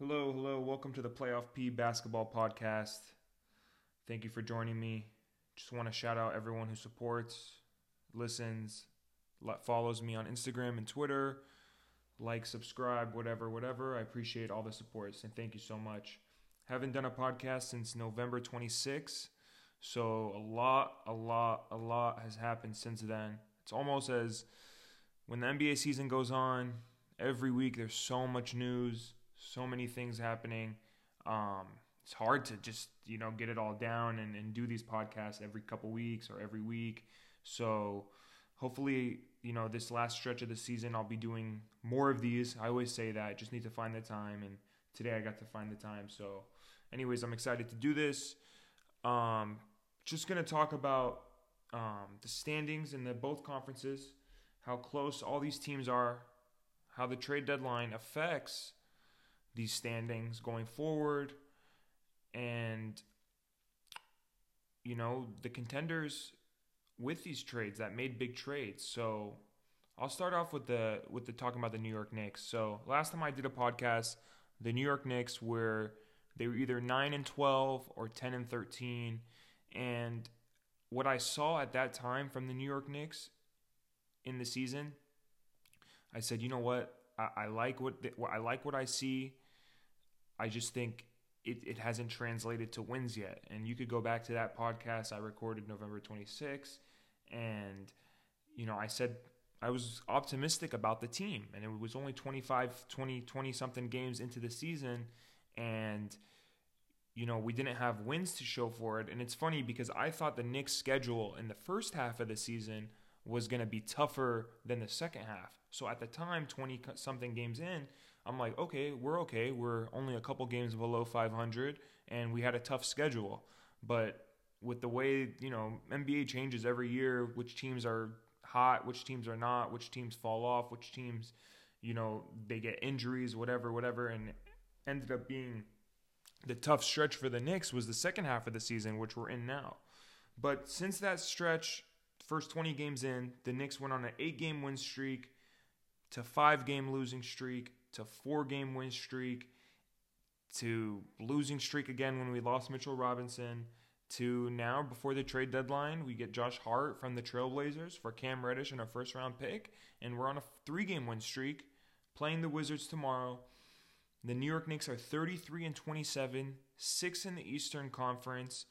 Hello, hello. Welcome to the Playoff P Basketball Podcast. Thank you for joining me. Just want to shout out everyone who supports, listens, follows me on Instagram and Twitter. Like, subscribe, whatever. I appreciate all the supports and thank you so much. Haven't done a podcast since November 26th, so a lot has happened since then. It's almost as when the NBA season goes on, every week there's so much news. So many things happening. It's hard to just, get it all down and do these podcasts every couple weeks or every week. So hopefully, this last stretch of the season, I'll be doing more of these. I always say that. I just need to find the time. And today I got to find the time. So anyways, I'm excited to do this. Just going to talk about the standings in both conferences, how close all these teams are, how the trade deadline affects these standings going forward, and the contenders with these trades that made big trades. So I'll start off with the talking about the New York Knicks. So last time I did a podcast, the New York Knicks were either 9-12 or 10-13, and what I saw at that time from the New York Knicks in the season, I said, I like what I see. I just think it hasn't translated to wins yet. And you could go back to that podcast I recorded November 26th. And, I said I was optimistic about the team. And it was only 20-something games into the season. And, we didn't have wins to show for it. And it's funny because I thought the Knicks' schedule in the first half of the season was going to be tougher than the second half. So at the time, 20-something games in, I'm like, okay. We're only a couple games below 500, and we had a tough schedule. But with the way, NBA changes every year, which teams are hot, which teams are not, which teams fall off, which teams, they get injuries, whatever, and ended up being the tough stretch for the Knicks was the second half of the season, which we're in now. But since that stretch, first 20 games in, the Knicks went on an 8-game win streak to 5-game losing streak to 4-game win streak to losing streak again when we lost Mitchell Robinson to now before the trade deadline. We get Josh Hart from the Trailblazers for Cam Reddish and our first-round pick, and we're on a 3-game win streak playing the Wizards tomorrow. The New York Knicks are 33-27, 6th in the Eastern Conference.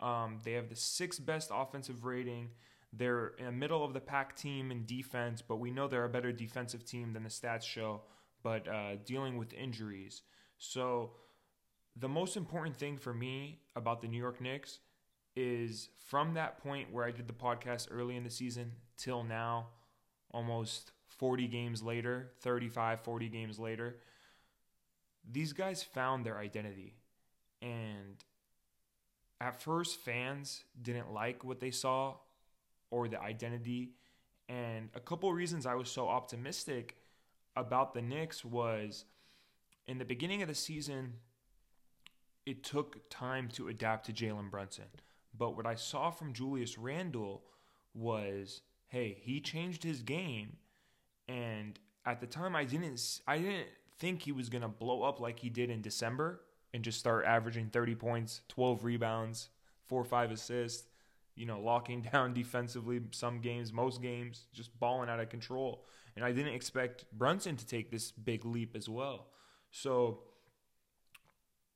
They have the 6th best offensive rating. They're in the middle of the pack team in defense, but we know they're a better defensive team than the stats show, but dealing with injuries. So the most important thing for me about the New York Knicks is from that point where I did the podcast early in the season till now, almost 40 games later, 40 games later, these guys found their identity. And at first, fans didn't like what they saw or the identity. And a couple reasons I was so optimistic about the Knicks was in the beginning of the season, it took time to adapt to Jalen Brunson. But what I saw from Julius Randle was, hey, he changed his game. And at the time, I didn't think he was going to blow up like he did in December and just start averaging 30 points, 12 rebounds, 4 or 5 assists, locking down defensively some games, most games, just balling out of control. And I didn't expect Brunson to take this big leap as well. So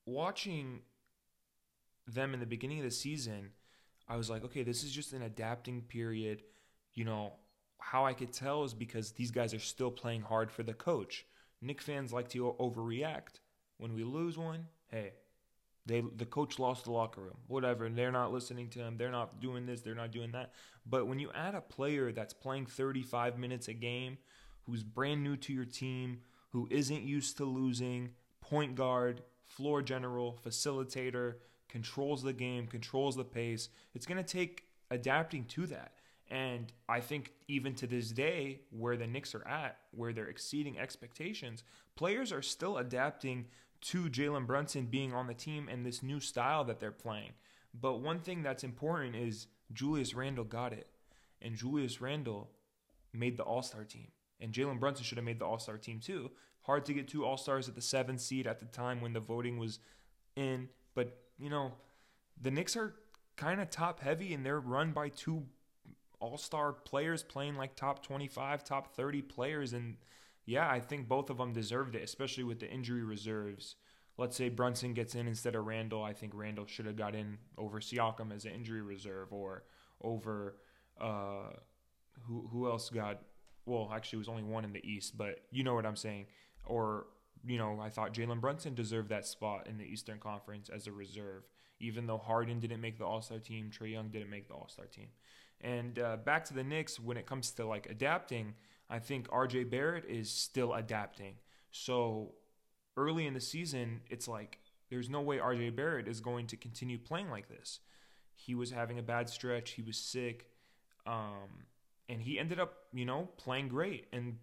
watching them in the beginning of the season, I was like, okay, this is just an adapting period. How I could tell is because these guys are still playing hard for the coach. Knicks fans like to overreact. When we lose one, hey, the coach lost the locker room, whatever. They're not listening to him. They're not doing this. They're not doing that. But when you add a player that's playing 35 minutes a game, who's brand new to your team, who isn't used to losing, point guard, floor general, facilitator, controls the game, controls the pace, it's going to take adapting to that. And I think even to this day, where the Knicks are at, where they're exceeding expectations, players are still adapting to Jalen Brunson being on the team and this new style that they're playing. But one thing that's important is Julius Randle got it. And Julius Randle made the All-Star team. And Jalen Brunson should have made the All-Star team too. Hard to get two All-Stars at the 7th seed at the time when the voting was in. But, you know, the Knicks are kind of top-heavy, and they're run by two All-Star players playing like top 25, top 30 players. And, yeah, I think both of them deserved it, especially with the injury reserves. Let's say Brunson gets in instead of Randle. I think Randle should have got in over Siakam as an injury reserve, or over who else got – well, actually, it was only one in the East, but you know what I'm saying. Or, you know, I thought Jalen Brunson deserved that spot in the Eastern Conference as a reserve, even though Harden didn't make the All-Star team, Trae Young didn't make the All-Star team. And back to the Knicks, when it comes to, like, adapting, I think R.J. Barrett is still adapting. So – early in the season, it's like there's no way R.J. Barrett is going to continue playing like this. He was having a bad stretch. He was sick. And he ended up, you know, playing great. And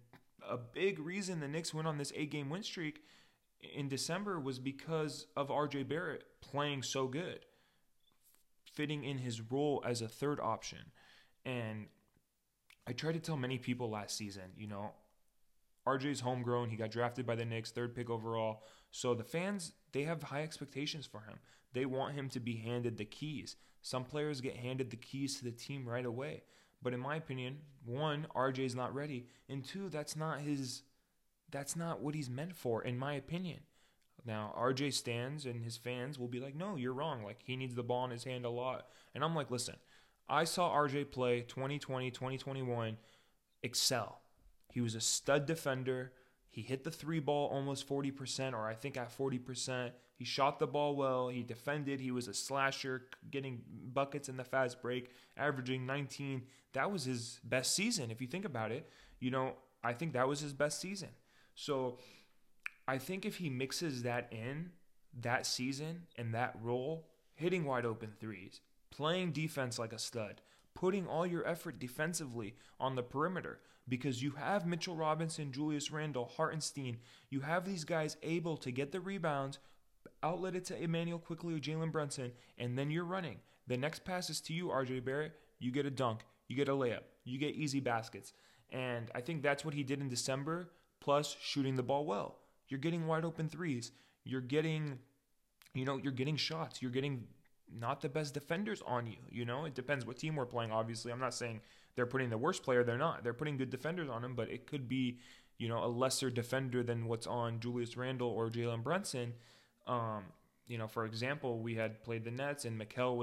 a big reason the Knicks went on this 8-game win streak in December was because of R.J. Barrett playing so good, fitting in his role as a third option. And I tried to tell many people last season, you know, RJ's homegrown. He got drafted by the Knicks, 3rd pick overall. So the fans, they have high expectations for him. They want him to be handed the keys. Some players get handed the keys to the team right away. But in my opinion, 1, RJ's not ready. And 2, that's not what he's meant for, in my opinion. Now, RJ stands and his fans will be like, no, you're wrong. Like, he needs the ball in his hand a lot. And I'm like, listen, I saw RJ play 2020, 2021, excel. He was a stud defender. He hit the 3 ball almost 40%, or I think at 40%. He shot the ball well. He defended. He was a slasher, getting buckets in the fast break, averaging 19. That was his best season, if you think about it. You know, I think that was his best season. So I think if he mixes that in, that season and that role, hitting wide open threes, playing defense like a stud, putting all your effort defensively on the perimeter, because you have Mitchell Robinson, Julius Randle, Hartenstein. You have these guys able to get the rebounds, outlet it to Immanuel Quickley or Jalen Brunson, and then you're running. The next pass is to you, R.J. Barrett. You get a dunk. You get a layup. You get easy baskets. And I think that's what he did in December, plus shooting the ball well. You're getting wide open threes. You're getting, you know, you're getting shots. You're getting not the best defenders on you. You know, it depends what team we're playing, obviously. I'm not saying they're putting the worst player. They're not. They're putting good defenders on him, but it could be, you know, a lesser defender than what's on Julius Randle or Jalen Brunson. You know, for example, we had played the Nets, and Mikal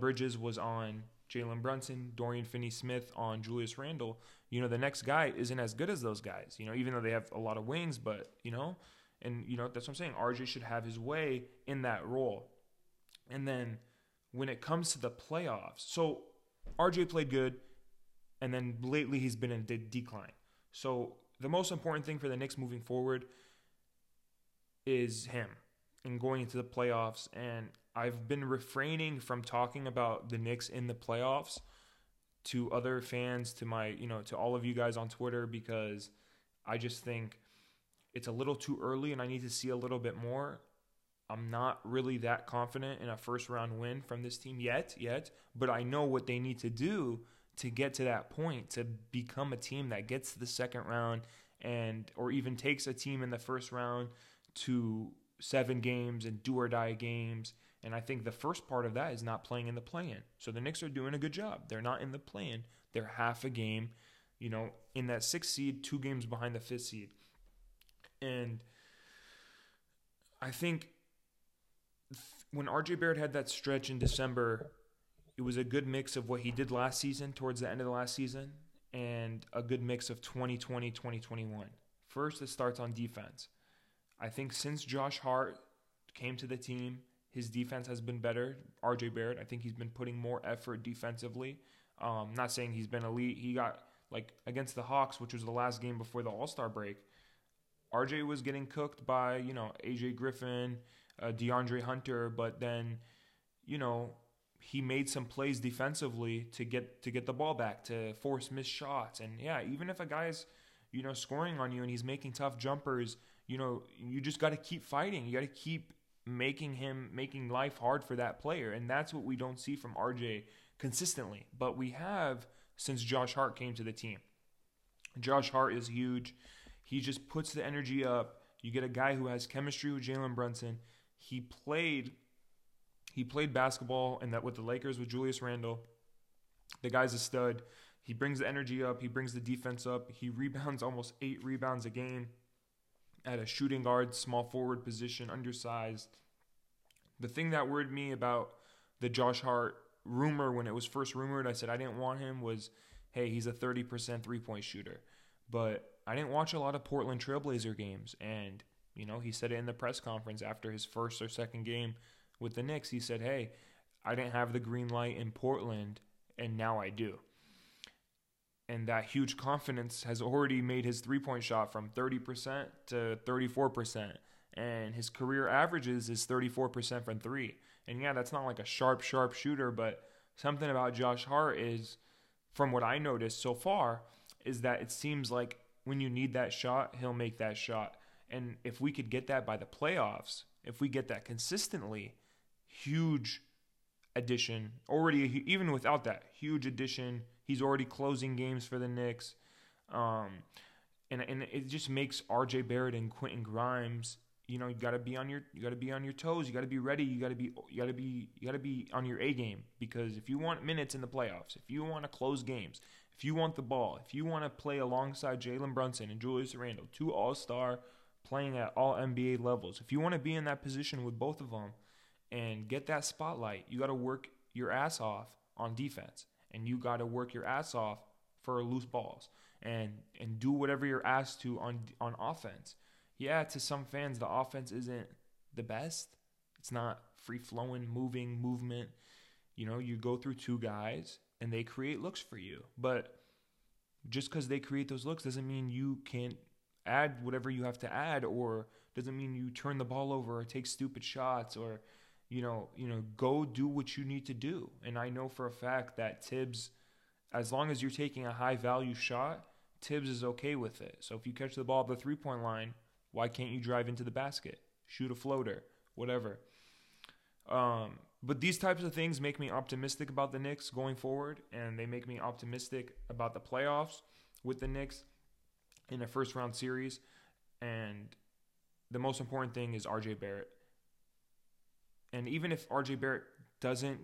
Bridges was on Jalen Brunson, Dorian Finney-Smith on Julius Randle. You know, the next guy isn't as good as those guys, you know, even though they have a lot of wings, but, you know, and, you know, that's what I'm saying. RJ should have his way in that role. And then when it comes to the playoffs, so RJ played good, and then lately he's been in decline. So the most important thing for the Knicks moving forward is him and going into the playoffs. And I've been refraining from talking about the Knicks in the playoffs to other fans, to my, you know, to all of you guys on Twitter, because I just think it's a little too early and I need to see a little bit more. I'm not really that confident in a first-round win from this team yet, but I know what they need to do to get to that point, to become a team that gets to the second round and or even takes a team in the first round to 7 games and do-or-die games. And I think the first part of that is not playing in the play-in. So the Knicks are doing a good job. They're not in the play-in. They're half a game, you know, in that 6th seed, 2 games behind the 5th seed. And I think when RJ Barrett had that stretch in December, it was a good mix of what he did last season, towards the end of the last season, and a good mix of 2020, 2021. First, it starts on defense. I think since Josh Hart came to the team, his defense has been better. RJ Barrett, I think he's been putting more effort defensively. Not saying he's been elite. He got, like, against the Hawks, which was the last game before the All-Star break, RJ was getting cooked by, you know, A.J. Griffin, DeAndre Hunter, but then, you know, he made some plays defensively to get the ball back, to force missed shots. And yeah, even if a guy's, you know, scoring on you and he's making tough jumpers, you know, you just got to keep fighting. You got to keep making life hard for that player. And that's what we don't see from RJ consistently, but we have since Josh Hart came to the team. Josh Hart is huge. He just puts the energy up. You get a guy who has chemistry with Jalen Brunson. He played basketball and that with the Lakers with Julius Randle. The guy's a stud. He brings the energy up. He brings the defense up. He rebounds almost 8 rebounds a game at a shooting guard, small forward position, undersized. The thing that worried me about the Josh Hart rumor when it was first rumored, I said I didn't want him, was, hey, he's a 30% three-point shooter. But I didn't watch a lot of Portland Trailblazer games. And, you know, he said it in the press conference after his first or second game with the Knicks. He said, hey, I didn't have the green light in Portland, and now I do. And that huge confidence has already made his three-point shot from 30% to 34%. And his career averages is 34% from three. And, yeah, that's not like a sharp shooter, but something about Josh Hart is, from what I noticed so far, is that it seems like when you need that shot, he'll make that shot. And if we could get that by the playoffs, if we get that consistently, huge addition. Already, even without that, huge addition. He's already closing games for the Knicks. And it just makes R.J. Barrett and Quentin Grimes, you know, you got to be on your toes. You got to be ready. You got to be on your A game, because if you want minutes in the playoffs, if you want to close games, if you want the ball, if you want to play alongside Jalen Brunson and Julius Randle, 2 all-star playing at all NBA levels, if you want to be in that position with both of them and get that spotlight, you got to work your ass off on defense, and you got to work your ass off for loose balls, and do whatever you're asked to on offense. Yeah, to some fans, the offense isn't the best. It's not free-flowing, movement. You know, you go through 2 guys, and they create looks for you. But just because they create those looks doesn't mean you can't add whatever you have to add, or doesn't mean you turn the ball over or take stupid shots, or, you know, go do what you need to do. And I know for a fact that Tibbs, as long as you're taking a high-value shot, Tibbs is okay with it. So if you catch the ball at the three-point line, why can't you drive into the basket, shoot a floater, whatever? But these types of things make me optimistic about the Knicks going forward, and they make me optimistic about the playoffs with the Knicks in a first-round series. And the most important thing is R.J. Barrett. And even if R.J. Barrett doesn't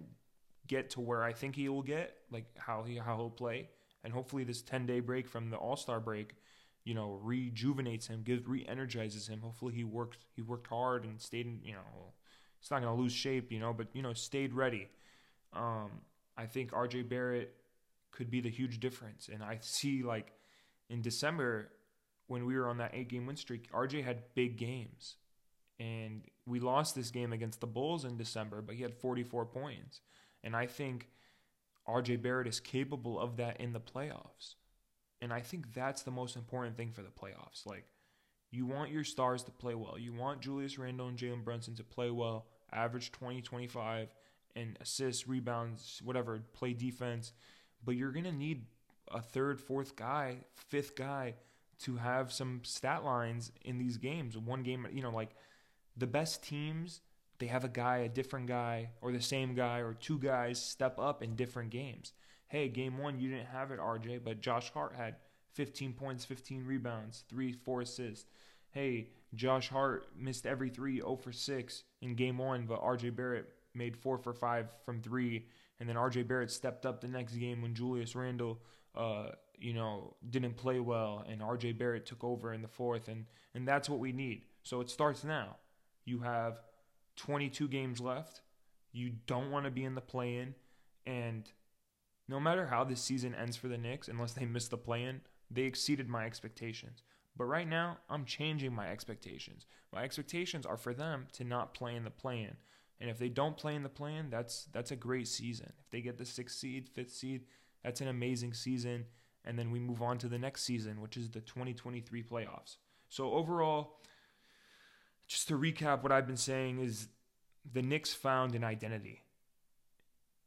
get to where I think he will get, like how he'll play, and hopefully this 10-day break from the All-Star break, you know, rejuvenates him, re-energizes him. Hopefully he worked hard and stayed in, you know, he's not going to lose shape, you know, but, you know, stayed ready. I think R.J. Barrett could be the huge difference. And I see, like, in December when we were on that 8-game win streak, R.J. had big games. And we lost this game against the Bulls in December, but he had 44 points. And I think R.J. Barrett is capable of that in the playoffs. And I think that's the most important thing for the playoffs. Like, you want your stars to play well. You want Julius Randle and Jalen Brunson to play well, average 20, 25, and assists, rebounds, whatever, play defense. But you're going to need a third, fourth guy, fifth guy to have some stat lines in these games. One game, you know, like the best teams, they have a guy, a different guy, or the same guy, or 2 guys step up in different games. Hey, game 1, you didn't have it, RJ, but Josh Hart had 15 points, 15 rebounds, 4 assists. Hey, Josh Hart missed every 3, 0 for 6 in game 1, but RJ Barrett made 4 for 5 from 3, and then RJ Barrett stepped up the next game when Julius Randle, you know, didn't play well, and RJ Barrett took over in the 4th, and that's what we need. So it starts now. You have 22 games left. You don't want to be in the play-in, and no matter how this season ends for the Knicks, unless they miss the play-in, they exceeded my expectations. But right now, I'm changing my expectations. My expectations are for them to not play in the play-in. And if they don't play in the play-in, that's a great season. If they get the 6th seed, 5th seed, that's an amazing season. And then we move on to the next season, which is the 2023 playoffs. So overall, just to recap what I've been saying is the Knicks found an identity.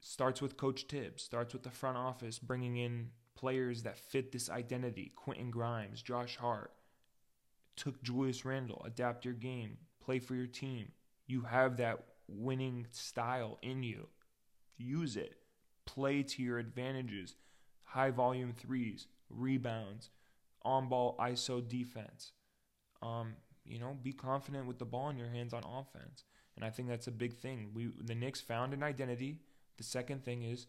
Starts with Coach Tibbs, starts with the front office, bringing in players that fit this identity. Quentin Grimes, Josh Hart, took Julius Randle, adapt your game, play for your team. You have that winning style in you. Use it. Play to your advantages. High volume threes, rebounds, on-ball ISO defense. Be confident with the ball in your hands on offense. And I think that's a big thing. The Knicks found an identity. The second thing is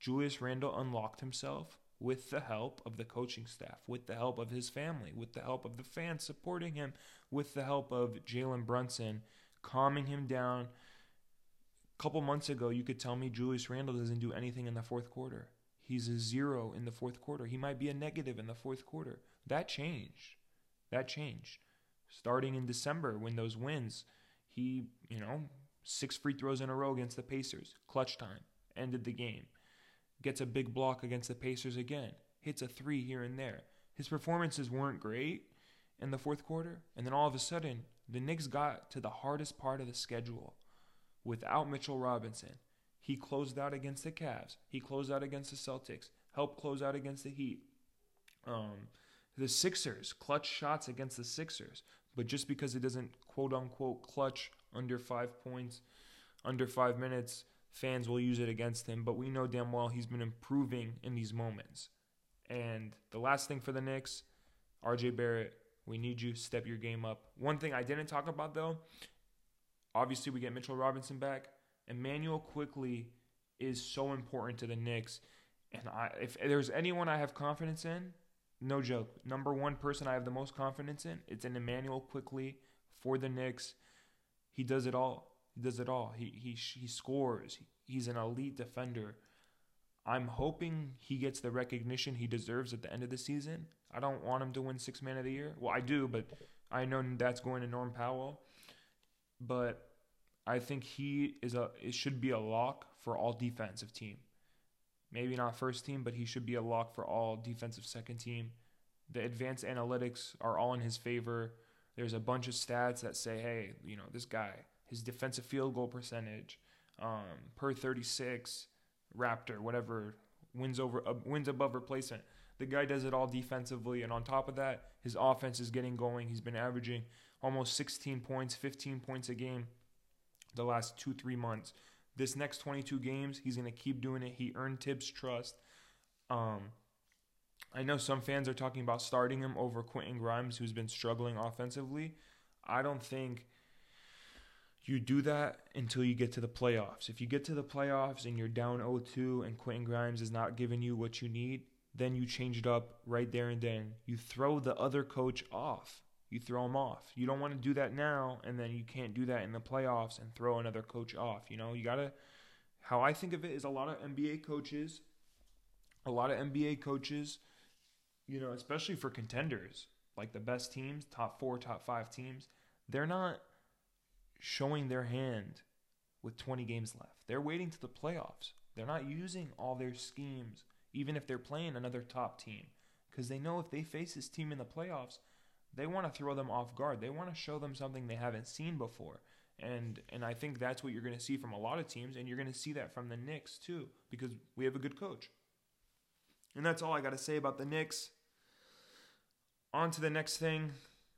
Julius Randle unlocked himself with the help of the coaching staff, with the help of his family, with the help of the fans supporting him, with the help of Jalen Brunson calming him down. A couple months ago, you could tell me Julius Randle doesn't do anything in the fourth quarter. He's a zero in the fourth quarter. He might be a negative in the fourth quarter. That changed. Starting in December when those wins, he, 6 free throws in a row against the Pacers. Clutch time. Ended the game. Gets a big block against the Pacers again. Hits a 3 here and there. His performances weren't great in the fourth quarter. And then all of a sudden, the Knicks got to the hardest part of the schedule without Mitchell Robinson. He closed out against the Cavs. He closed out against the Celtics. Helped close out against the Heat. The Sixers. Clutch shots against the Sixers. But just because it doesn't quote-unquote clutch under 5 points, under 5 minutes, fans will use it against him. But we know damn well he's been improving in these moments. And the last thing for the Knicks, R.J. Barrett, we need you. Step your game up. One thing I didn't talk about, though, obviously we get Mitchell Robinson back. Immanuel Quickley is so important to the Knicks. And if there's anyone I have confidence in, no joke, number one person I have the most confidence in, it's in Immanuel Quickley for the Knicks. He does it all. He scores. He's an elite defender. I'm hoping he gets the recognition he deserves at the end of the season. I don't want him to win Sixth Man of the Year. Well, I do, but I know that's going to Norm Powell. But I think it should be a lock for all defensive team. Maybe not first team, but he should be a lock for all defensive second team. The advanced analytics are all in his favor. There's a bunch of stats that say, hey, this guy, his defensive field goal percentage, per 36, Raptor, whatever, wins above replacement. The guy does it all defensively, and on top of that, his offense is getting going. He's been averaging almost 16 points, 15 points a game the last 2-3 months. This next 22 games, he's going to keep doing it. He earned Tibbs' trust. I know some fans are talking about starting him over Quentin Grimes, who's been struggling offensively. I don't think you do that until you get to the playoffs. If you get to the playoffs and you're down 0-2 and Quentin Grimes is not giving you what you need, then you change it up right there and then. You throw the other coach off. You throw him off. You don't want to do that now, and then you can't do that in the playoffs and throw another coach off. You got to – how I think of it is a lot of NBA coaches, especially for contenders, like the best teams, top 4, top 5 teams, they're not showing their hand with 20 games left. They're waiting to the playoffs. They're not using all their schemes, even if they're playing another top team, because they know if they face this team in the playoffs – they want to throw them off guard. They want to show them something they haven't seen before. And I think that's what you're going to see from a lot of teams, and you're going to see that from the Knicks too because we have a good coach. And that's all I got to say about the Knicks. On to the next thing.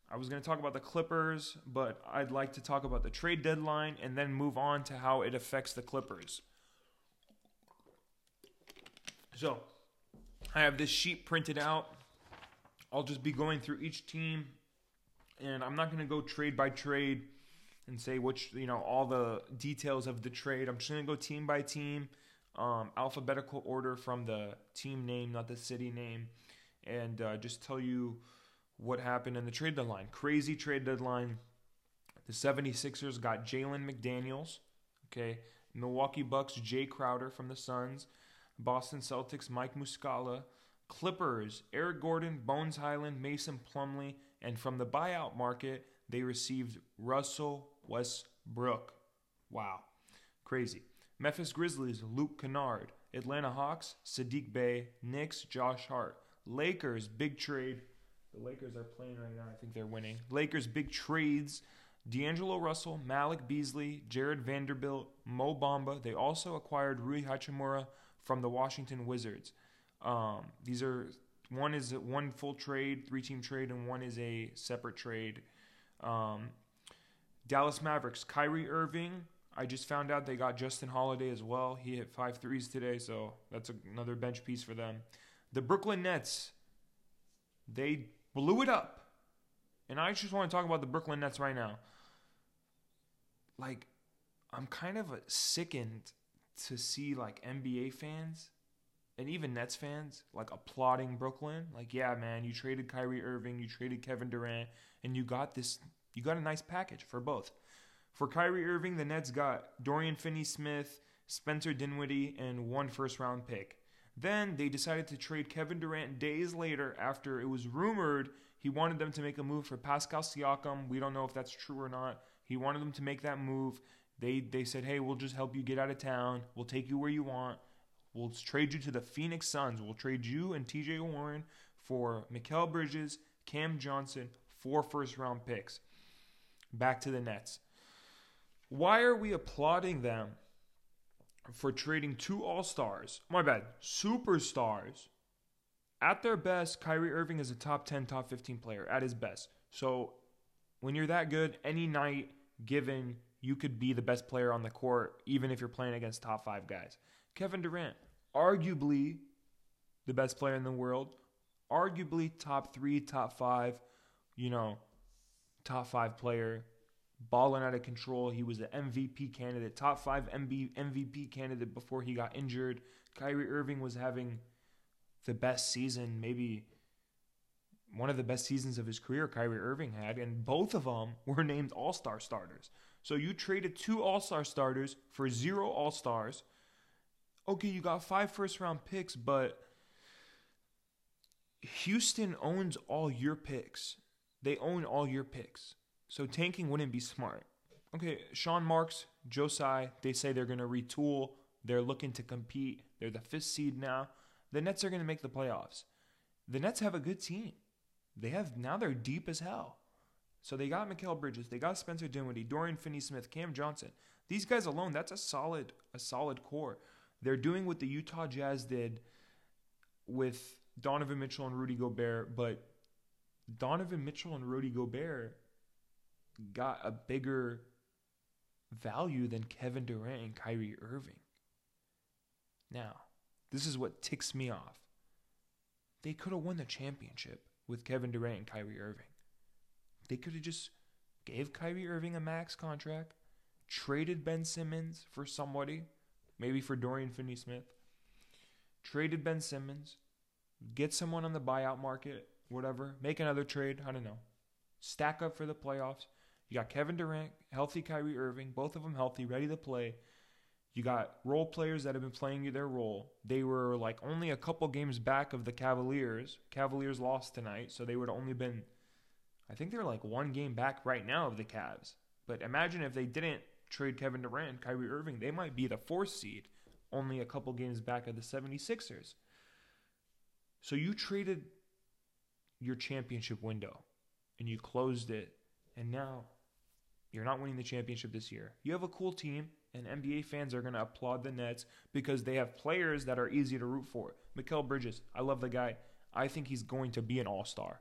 I was going to talk about the Clippers, but I'd like to talk about the trade deadline and then move on to how it affects the Clippers. So I have this sheet printed out. I'll just be going through each team, and I'm not going to go trade by trade and say which, all the details of the trade. I'm just going to go team by team, alphabetical order from the team name, not the city name, and just tell you what happened in the trade deadline. Crazy trade deadline. The 76ers got Jalen McDaniels, okay? Milwaukee Bucks, Jay Crowder from the Suns. Boston Celtics, Mike Muscala. Clippers, Eric Gordon, Bones Hyland, Mason Plumlee, and from the buyout market, they received Russell Westbrook. Wow. Crazy. Memphis Grizzlies, Luke Kennard. Atlanta Hawks, Sadiq Bey. Knicks, Josh Hart. Lakers, big trade. The Lakers are playing right now. I think they're winning. Lakers, big trades. D'Angelo Russell, Malik Beasley, Jared Vanderbilt, Mo Bamba. They also acquired Rui Hachimura from the Washington Wizards. These are one full trade, 3-team trade, and one is a separate trade. Dallas Mavericks, Kyrie Irving. I just found out they got Justin Holiday as well. He hit 5 threes today, so that's another bench piece for them. The Brooklyn Nets They blew it up. And I just want to talk about the Brooklyn Nets right now. Like, I'm kind of sickened to see, like, NBA fans and even Nets fans, like, applauding Brooklyn. Like, yeah, man, you traded Kyrie Irving, you traded Kevin Durant, and you got a nice package for both. For Kyrie Irving, the Nets got Dorian Finney-Smith, Spencer Dinwiddie, and one first-round pick. Then they decided to trade Kevin Durant days later after it was rumored he wanted them to make a move for Pascal Siakam. We don't know if that's true or not. He wanted them to make that move. They said, hey, we'll just help you get out of town. We'll take you where you want. We'll trade you to the Phoenix Suns. We'll trade you and TJ Warren for Mikal Bridges, Cam Johnson, 4 first-round picks. Back to the Nets. Why are we applauding them for trading 2 all-stars? My bad, superstars. At their best, Kyrie Irving is a top 10, top 15 player at his best. So when you're that good, any night given, you could be the best player on the court, even if you're playing against top 5 guys. Kevin Durant, arguably the best player in the world, arguably top 3, top 5, top 5 player, balling out of control. He was an MVP candidate, top 5 MVP candidate before he got injured. Kyrie Irving was having the best season, maybe one of the best seasons of his career Kyrie Irving had, and both of them were named all-star starters. So you traded 2 all-star starters for 0 all-stars. Okay, you got 5 first-round picks, but Houston owns all your picks. They own all your picks. So tanking wouldn't be smart. Okay, Sean Marks, Josiah, they say they're going to retool. They're looking to compete. They're the 5th seed now. The Nets are going to make the playoffs. The Nets have a good team. They're deep as hell. So they got Mikal Bridges. They got Spencer Dinwiddie, Dorian Finney-Smith, Cam Johnson. These guys alone, that's a solid core. They're doing what the Utah Jazz did with Donovan Mitchell and Rudy Gobert, but Donovan Mitchell and Rudy Gobert got a bigger value than Kevin Durant and Kyrie Irving. Now, this is what ticks me off. They could have won the championship with Kevin Durant and Kyrie Irving. They could have just gave Kyrie Irving a max contract, traded Ben Simmons for somebody, maybe for Dorian Finney-Smith, traded Ben Simmons, get someone on the buyout market, whatever, make another trade, I don't know, stack up for the playoffs. You got Kevin Durant, healthy Kyrie Irving, both of them healthy, ready to play. You got role players that have been playing their role. They were like only a couple games back of the Cavaliers. Cavaliers lost tonight, so they would have only been, I think they're like 1 game back right now of the Cavs. But imagine if they didn't trade Kevin Durant and Kyrie Irving, they might be the 4th seed, only a couple games back of the 76ers. So you traded your championship window, and you closed it, and now you're not winning the championship this year. You have a cool team, and NBA fans are going to applaud the Nets because they have players that are easy to root for. Mikal Bridges, I love the guy. I think he's going to be an all-star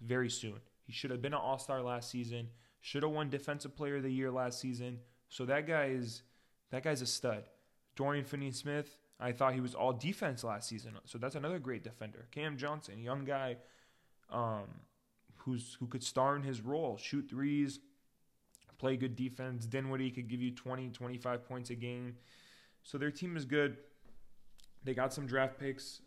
very soon. He should have been an all-star last season, should have won Defensive Player of the Year last season. So that guy's a stud. Dorian Finney-Smith, I thought he was all defense last season, so that's another great defender. Cam Johnson, young guy who could star in his role, shoot threes, play good defense. Dinwiddie could give you 20, 25 points a game. So their team is good. They got some draft picks,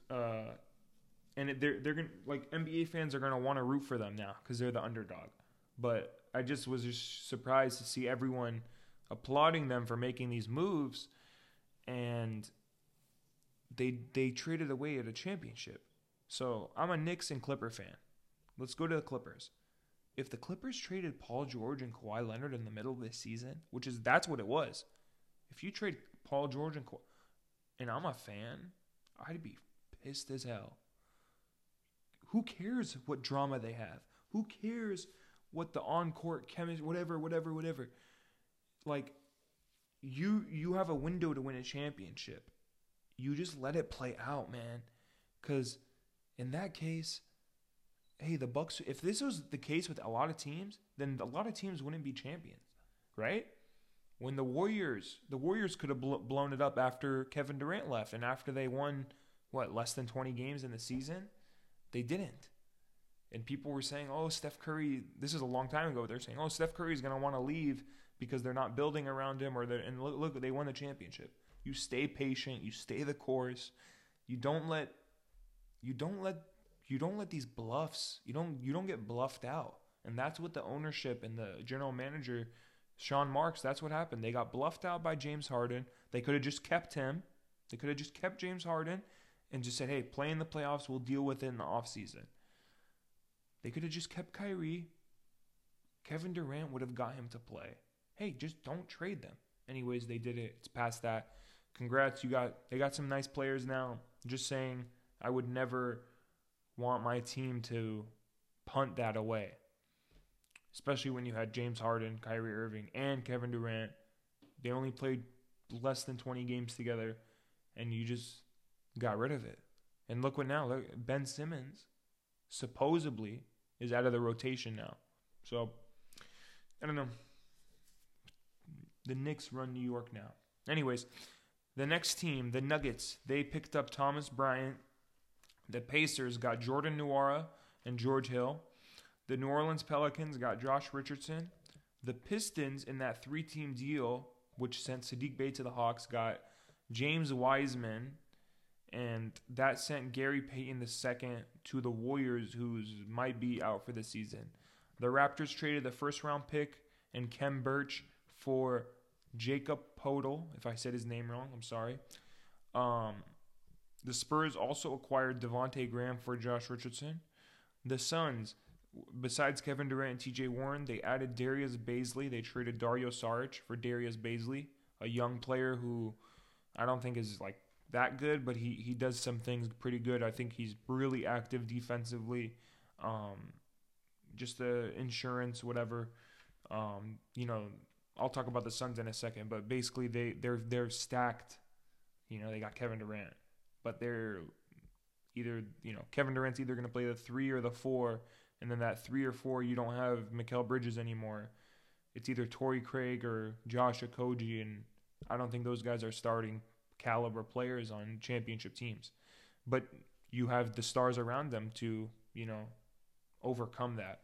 and they're gonna, like, NBA fans are gonna want to root for them now because they're the underdog. But I was surprised to see everyone applauding them for making these moves, and they traded away at a championship. So I'm a Knicks and Clipper fan. Let's go to the Clippers. If the Clippers traded Paul George and Kawhi Leonard in the middle of this season, that's what it was. If you trade Paul George and Kawhi, and I'm a fan, I'd be pissed as hell. Who cares what drama they have? Who cares what the on-court chemistry, whatever. Like, you have a window to win a championship. You just let it play out, man. Because in that case, hey, the Bucks, if this was the case with a lot of teams, then a lot of teams wouldn't be champions, right? When the Warriors could have blown it up after Kevin Durant left and after they won, less than 20 games in the season? They didn't. And people were saying, oh, Steph Curry, this is a long time ago, they're saying, oh, Steph Curry's going to want to leave because they're not building around him. And look, they won the championship. You stay patient. You stay the course. You don't let these bluffs. You don't get bluffed out. And that's what the ownership and the general manager, Sean Marks, that's what happened. They got bluffed out by James Harden. They could have just kept him. They could have just kept James Harden and just said, hey, play in the playoffs. We'll deal with it in the offseason. They could have just kept Kyrie. Kevin Durant would have got him to play. Hey, just don't trade them. Anyways, they did it. It's past that. Congrats. They got some nice players now. Just saying, I would never want my team to punt that away. Especially when you had James Harden, Kyrie Irving, and Kevin Durant. They only played less than 20 games together, and you just got rid of it. And look what now. Look, Ben Simmons supposedly is out of the rotation now. So, I don't know. The Knicks run New York now. Anyways, the next team, the Nuggets, they picked up Thomas Bryant. The Pacers got Jordan Nwora and George Hill. The New Orleans Pelicans got Josh Richardson. The Pistons, in that three-team deal, which sent Sadiq Bey to the Hawks, got James Wiseman. And that sent Gary Payton II to the Warriors, who might be out for the season. The Raptors traded the first-round pick and Kem Birch for Jakob Poeltl. If I said his name wrong, I'm sorry. The Spurs also acquired Devontae Graham for Josh Richardson. The Suns, besides Kevin Durant and TJ Warren, they added Darius Bazley. They traded Dario Saric for Darius Bazley, a young player who I don't think is like that good, but he does some things pretty good. I think he's really active defensively, just the insurance, whatever. I'll talk about the Suns in a second, but basically they're stacked. They got Kevin Durant, but they're either Kevin Durant's either going to play the 3 or the 4, and then that 3 or 4 you don't have Mikal Bridges anymore. It's either Torrey Craig or Josh Okogie, and I don't think those guys are starting caliber players on championship teams. But you have the stars around them to overcome that.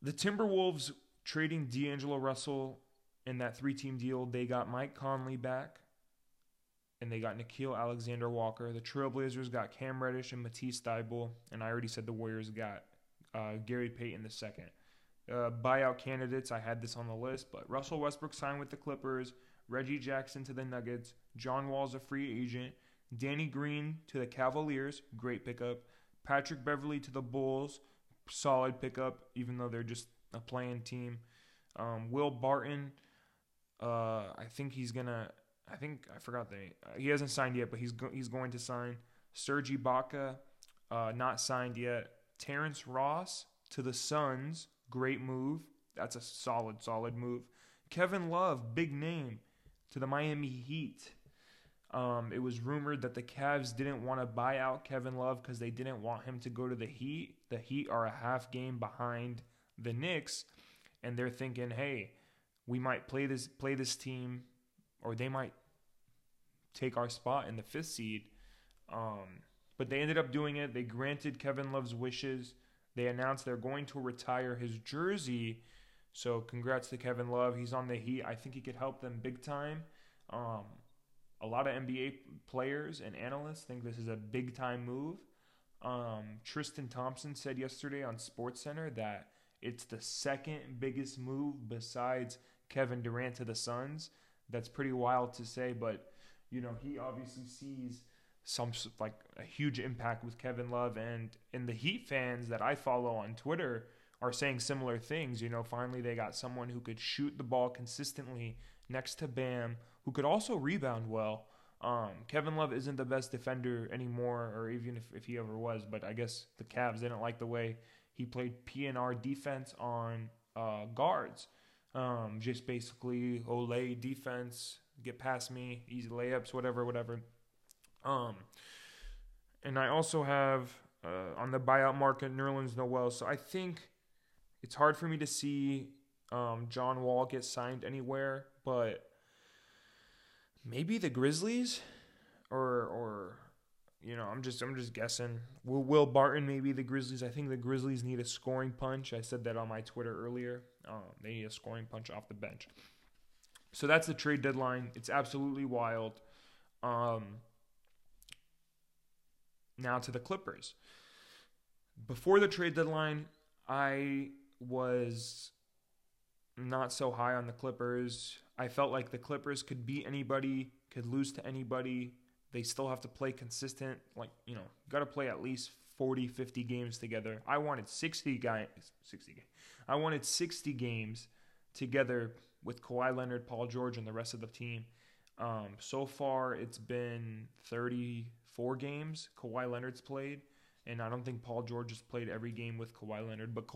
The Timberwolves, trading D'Angelo Russell in that 3-team deal, they got Mike Conley back, and they got Nickeil Alexander-Walker. The Trailblazers got Cam Reddish and Matisse Thybulle, and I already said the Warriors got Gary Payton II. Buyout candidates, I had this on the list, but Russell Westbrook signed with the Clippers, Reggie Jackson to the Nuggets, John Wall's a free agent, Danny Green to the Cavaliers, great pickup, Patrick Beverley to the Bulls, solid pickup, even though they're just a playing team. Will Barton, he hasn't signed yet, but he's going to sign. Serge Ibaka, not signed yet. Terrence Ross to the Suns, great move. That's a solid move. Kevin Love, big name, to the Miami Heat. It was rumored that the Cavs didn't want to buy out Kevin Love because they didn't want him to go to the Heat. The Heat are a half game behind the Knicks, and they're thinking, hey, we might play this team, or they might take our spot in the 5th seed. But they ended up doing it. They granted Kevin Love's wishes. They announced they're going to retire his jersey. So congrats to Kevin Love. He's on the Heat. I think he could help them big time. A lot of NBA players and analysts think this is a big-time move. Tristan Thompson said yesterday on SportsCenter that it's the second biggest move besides Kevin Durant to the Suns. That's pretty wild to say, but he obviously sees some a huge impact with Kevin Love, and the Heat fans that I follow on Twitter are saying similar things. Finally they got someone who could shoot the ball consistently next to Bam, who could also rebound well. Kevin Love isn't the best defender anymore, or even if he ever was, but I guess the Cavs didn't like the way he played PNR defense on guards. Just basically Olay defense, get past me, easy layups, whatever. And I also have on the buyout market Nerlens Noel. So I think it's hard for me to see John Wall get signed anywhere, but maybe the Grizzlies, or You know, I'm just guessing. Will Barton maybe the Grizzlies? I think the Grizzlies need a scoring punch. I said that on my Twitter earlier. They need a scoring punch off the bench. So that's the trade deadline. It's absolutely wild. Now to the Clippers. Before the trade deadline, I was not so high on the Clippers. I felt like the Clippers could beat anybody, could lose to anybody. They still have to play consistent. Like, you know, got to play at least 40, 50 games together. I wanted 60 games together with Kawhi Leonard, Paul George, and the rest of the team. So far, it's been 34 games Kawhi Leonard's played, and I don't think Paul George has played every game with Kawhi Leonard, but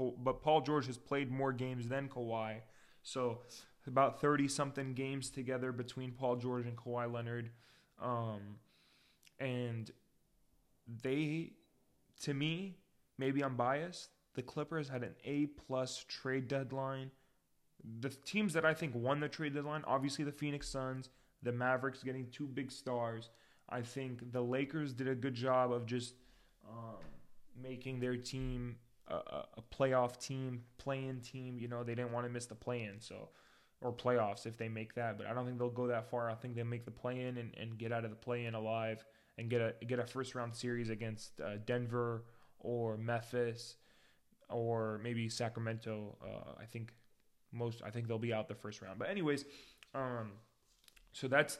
Paul George has played more games than Kawhi. So about 30-something games together between Paul George and Kawhi Leonard. And they, to me, maybe I'm biased, the Clippers had an A+ trade deadline. The teams that I think won the trade deadline, obviously the Phoenix Suns, the Mavericks getting two big stars. I think the Lakers did a good job of just making their team a playoff team, play-in team. You know, they didn't want to miss the play-in, so, or playoffs if they make that. But I don't think they'll go that far. I think they'll make the play-in and get out of the play-in alive and get a first-round series against Denver or Memphis or maybe Sacramento. I think they'll be out the first round. But anyways, so that's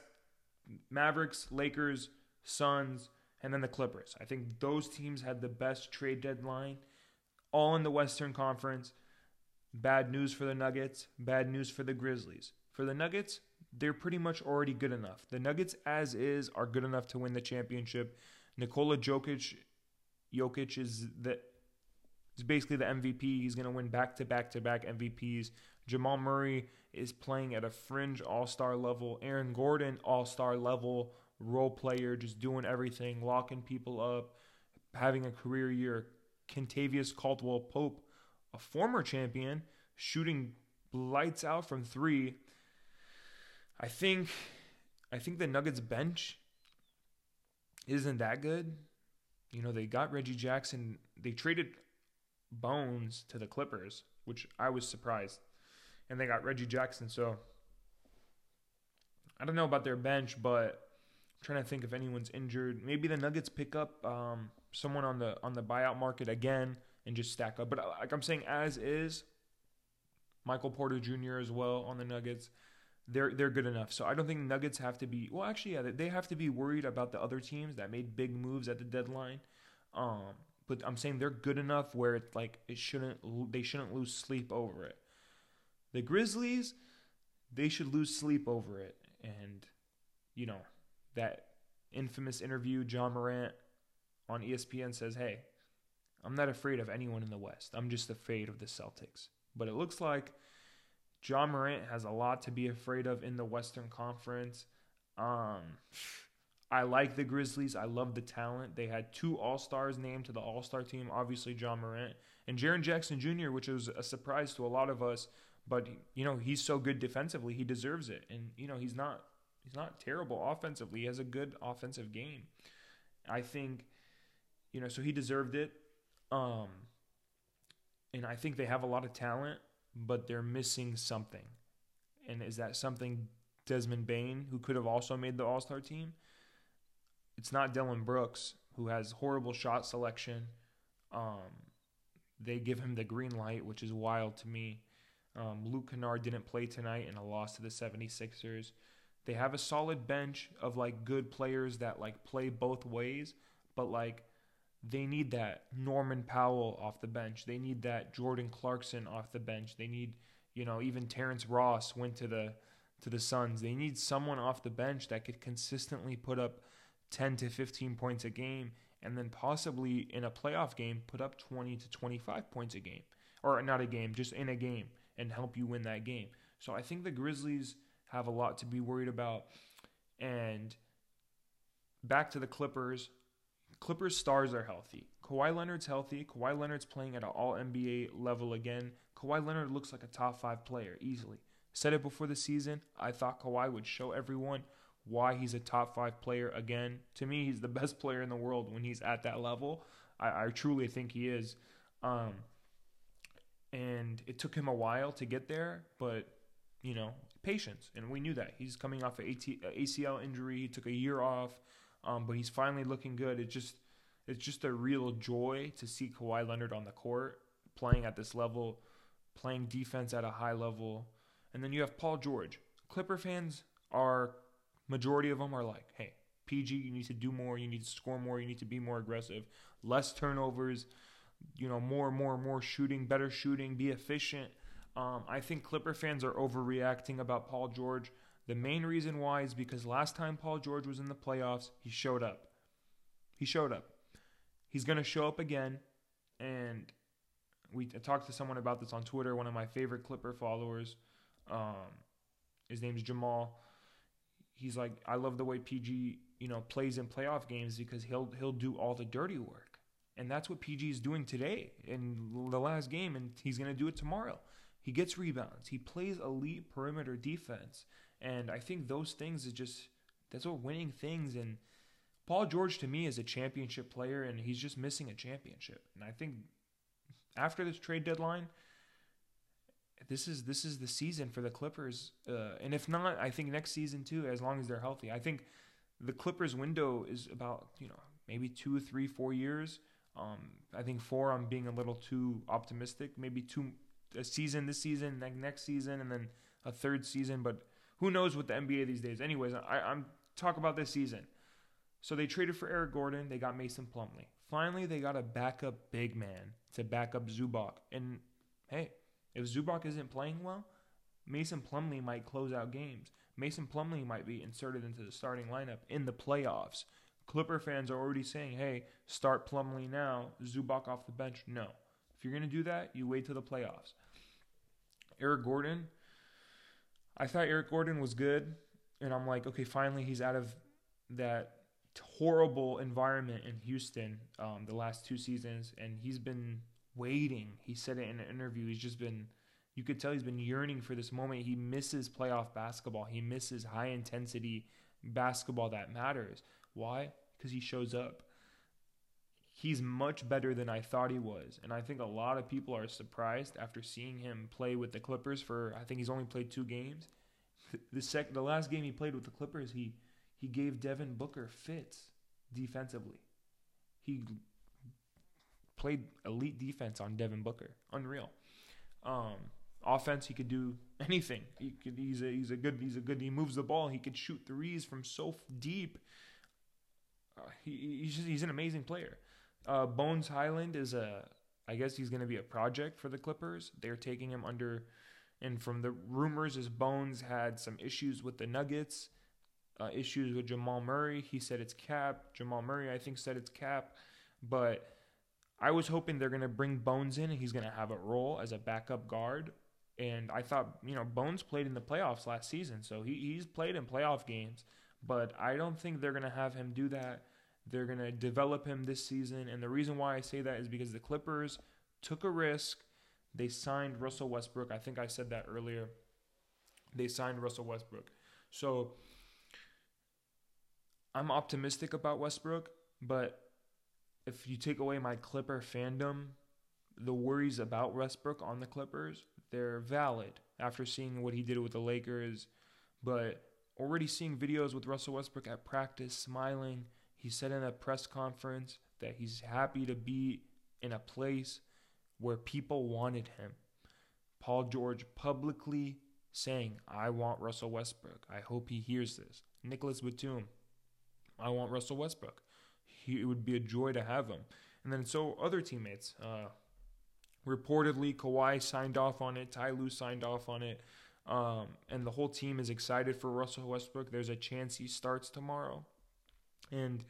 Mavericks, Lakers, Suns, and then the Clippers. I think those teams had the best trade deadline, all in the Western Conference. Bad news for the Nuggets, bad news for the Grizzlies. For the Nuggets, they're pretty much already good enough. The Nuggets, as is, are good enough to win the championship. Nikola Jokic is basically the MVP. He's going to win back-to-back-to-back MVPs. Jamal Murray is playing at a fringe all-star level. Aaron Gordon, all-star level role player, just doing everything, locking people up, having a career year. Kentavious Caldwell-Pope, a former champion, shooting lights out from three. I think the Nuggets bench isn't that good. You know, they got Reggie Jackson. They traded Bones to the Clippers, which I was surprised. And they got Reggie Jackson, so I don't know about their bench, but I'm trying to think if anyone's injured. Maybe the Nuggets pick up someone on the buyout market again and just stack up. But like I'm saying, as is, Michael Porter Jr. as well on the Nuggets. They're good enough. So I don't think Nuggets have to be – well, actually, yeah, they have to be worried about the other teams that made big moves at the deadline. But I'm saying they're good enough where it's like they shouldn't lose sleep over it. The Grizzlies, they should lose sleep over it. And, you know, that infamous interview, John Morant on ESPN says, hey, I'm not afraid of anyone in the West. I'm just afraid of the Celtics. But it looks like John Morant has a lot to be afraid of in the Western Conference. I like the Grizzlies. I love the talent. They had two All-Stars named to the All-Star team, obviously John Morant, and Jaren Jackson Jr., which was a surprise to a lot of us. But, you know, he's so good defensively, he deserves it. And, you know, he's not terrible offensively. He has a good offensive game. I think, you know, so he deserved it. And I think they have a lot of talent, but they're missing something. And is that something Desmond Bane, who could have also made the All-Star team? It's not Dillon Brooks, who has horrible shot selection. They give him the green light, which is wild to me. Luke Kennard didn't play tonight in a loss to the 76ers. They have a solid bench of, like, good players that, like, play both ways. But, like, they need that Norman Powell off the bench. They need that Jordan Clarkson off the bench. They need, you know, even Terrence Ross went to the Suns. They need someone off the bench that could consistently put up 10 to 15 points a game and then possibly in a playoff game put up 20 to 25 points a game. Or not a game, just in a game, and help you win that game. So I think the Grizzlies have a lot to be worried about. And back to the Clippers. Clippers stars are healthy. Kawhi Leonard's healthy. Kawhi Leonard's playing at an all-NBA level again. Kawhi Leonard looks like a top 5 player, easily. Said it before the season. I thought Kawhi would show everyone why he's a top five player again. To me, he's the best player in the world when he's at that level. I truly think he is. And it took him a while to get there, but, you know, patience. And we knew that. He's coming off an ACL injury. He took a year off, but he's finally looking good. It's just a real joy to see Kawhi Leonard on the court, playing at this level, playing defense at a high level. And then you have Paul George. Clipper fans are, majority of them are like, hey, PG, you need to do more. You need to score more. You need to be more aggressive. Less turnovers. You know, more shooting, better shooting, be efficient. I think Clipper fans are overreacting about Paul George. The main reason why is because last time Paul George was in the playoffs, he showed up. He's going to show up again. And I talked to someone about this on Twitter, one of my favorite Clipper followers. His name's Jamal. He's like, I love the way PG, you know, plays in playoff games because he'll do all the dirty work. And that's what PG is doing today in the last game, and he's going to do it tomorrow. He gets rebounds. He plays elite perimeter defense. And I think those things that's what winning things. And Paul George, to me, is a championship player, and he's just missing a championship. And I think after this trade deadline, this is the season for the Clippers. And if not, I think next season too, as long as they're healthy. I think the Clippers window is about, you know, maybe 2, 3, 4 years. I think 4, I'm being a little too optimistic. Maybe 2, a season this season, next season, and then a third season. But who knows with the NBA these days. Anyways, I'm talk about this season. So they traded for Eric Gordon. They got Mason Plumlee. Finally, they got a backup big man to back up Zubac. And, hey, if Zubac isn't playing well, Mason Plumlee might close out games. Mason Plumlee might be inserted into the starting lineup in the playoffs. Clipper fans are already saying, hey, start Plumlee now, Zubac off the bench. No. If you're going to do that, you wait till the playoffs. Eric Gordon, I thought Eric Gordon was good, and I'm like, okay, finally he's out of that horrible environment in Houston the last 2 seasons, and he's been waiting. He said it in an interview. He's just been, you could tell he's been yearning for this moment. He misses playoff basketball. He misses high-intensity basketball that matters. Why? Because he shows up. He's much better than I thought he was. And I think a lot of people are surprised after seeing him play with the Clippers for, I think he's only played 2 games. The last game he played with the Clippers, he gave Devin Booker fits defensively. He played elite defense on Devin Booker. Unreal. Offense, he could do anything. He moves the ball. He could shoot threes from so deep. He's an amazing player. Bones Hyland is I guess he's going to be a project for the Clippers. They're taking him under, and from the rumors is Bones had some issues with the Nuggets, issues with Jamal Murray. He said it's cap. Jamal Murray, I think, said it's cap. But I was hoping they're going to bring Bones in, and he's going to have a role as a backup guard. And I thought, you know, Bones played in the playoffs last season, so he's played in playoff games. But I don't think they're going to have him do that. They're going to develop him this season. And the reason why I say that is because the Clippers took a risk. They signed Russell Westbrook. I think I said that earlier. They signed Russell Westbrook. So I'm optimistic about Westbrook. But if you take away my Clipper fandom, the worries about Westbrook on the Clippers, they're valid after seeing what he did with the Lakers. But already seeing videos with Russell Westbrook at practice, smiling. He said in a press conference that he's happy to be in a place where people wanted him. Paul George publicly saying, I want Russell Westbrook. I hope he hears this. Nicholas Batum, I want Russell Westbrook. It would be a joy to have him. And then so other teammates. Reportedly, Kawhi signed off on it. Ty Lue signed off on it. And the whole team is excited for Russell Westbrook. There's a chance he starts tomorrow. And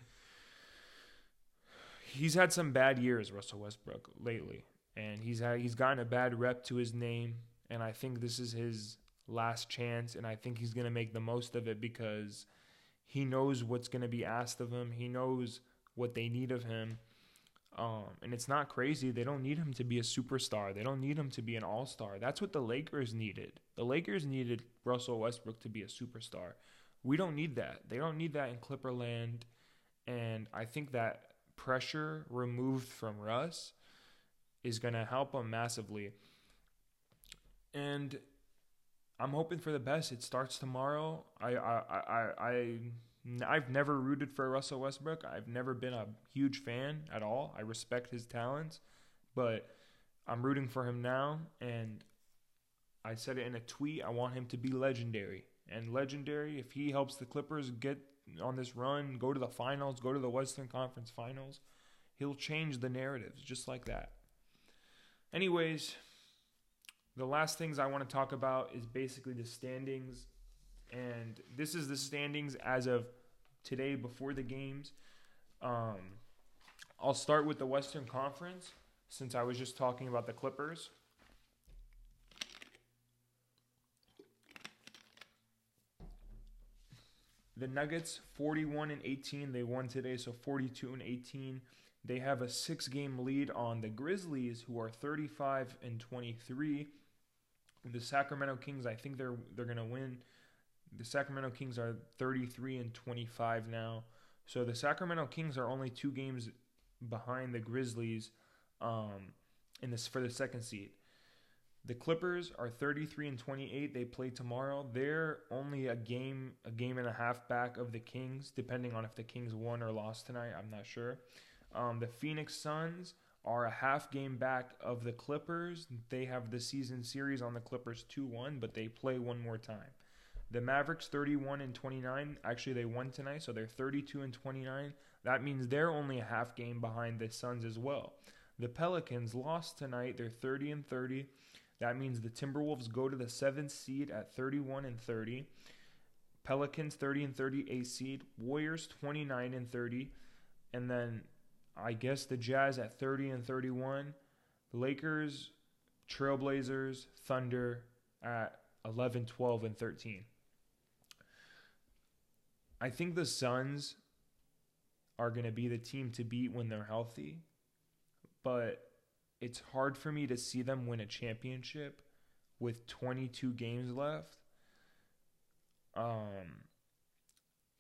he's had some bad years, Russell Westbrook, lately. And he's gotten a bad rep to his name. And I think this is his last chance. And I think he's going to make the most of it because he knows what's going to be asked of him. He knows what they need of him. And it's not crazy. They don't need him to be a superstar. They don't need him to be an all-star. That's what the Lakers needed. The Lakers needed Russell Westbrook to be a superstar. We don't need that. They don't need that in Clipperland. And I think that pressure removed from Russ is going to help him massively. And I'm hoping for the best. It starts tomorrow. I've never rooted for Russell Westbrook. I've never been a huge fan at all. I respect his talents, but I'm rooting for him now. And I said it in a tweet. I want him to be legendary. And legendary, if he helps the Clippers get on this run, go to the finals, go to the Western Conference finals, he'll change the narratives just like that. Anyways, the last things I want to talk about is basically the standings. And this is the standings as of today before the games. I'll start with the Western Conference since I was just talking about the Clippers. The Nuggets, 41-18. They won today, so 42-18. They have a 6-game lead on the Grizzlies, who are 35-23. The Sacramento Kings, I think they're going to win. The Sacramento Kings are 33-25 now. So the Sacramento Kings are only 2 games behind the Grizzlies for the second seed. The Clippers are 33-28. They play tomorrow. They're only a game and a half back of the Kings, depending on if the Kings won or lost tonight. I'm not sure. The Phoenix Suns are a half game back of the Clippers. They have the season series on the Clippers 2-1, but they play one more time. The Mavericks 31-29. Actually, they won tonight, so they're 32-29. That means they're only a half game behind the Suns as well. The Pelicans lost tonight. They're 30-30. That means the Timberwolves go to the 7th seed at 31-30. Pelicans 30-30, 8th seed. Warriors 29-30. And then I guess the Jazz at 30-31. Lakers, Trailblazers, Thunder at 11, 12, and 13. I think the Suns are going to be the team to beat when they're healthy. But it's hard for me to see them win a championship with 22 games left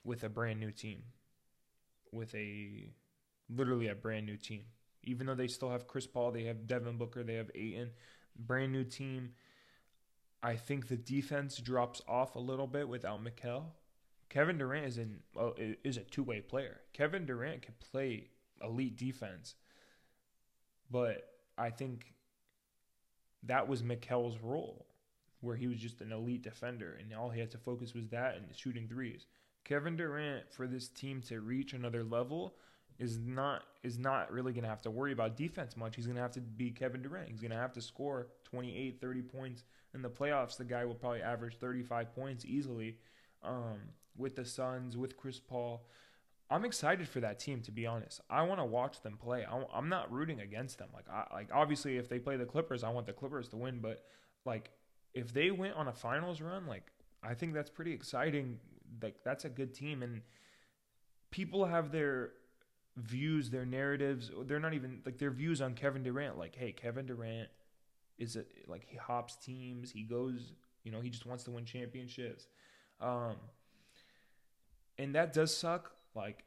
with a brand new team, literally a brand new team. Even though they still have Chris Paul, they have Devin Booker, they have Ayton, brand new team. I think the defense drops off a little bit without Mikal. Kevin Durant is a two-way player. Kevin Durant can play elite defense, but I think that was Mikel's role, where he was just an elite defender, and all he had to focus was that and shooting threes. Kevin Durant, for this team to reach another level, is not really going to have to worry about defense much. He's going to have to be Kevin Durant. He's going to have to score 28, 30 points. In the playoffs, the guy will probably average 35 points easily with the Suns, with Chris Paul. I'm excited for that team, to be honest. I want to watch them play. I'm not rooting against them. Like obviously, if they play the Clippers, I want the Clippers to win. But like, if they went on a finals run, like I think that's pretty exciting. Like that's a good team, and people have their views, their narratives. They're not even like their views on Kevin Durant. Like, hey, Kevin Durant he hops teams. He goes, he just wants to win championships, and that does suck. Like,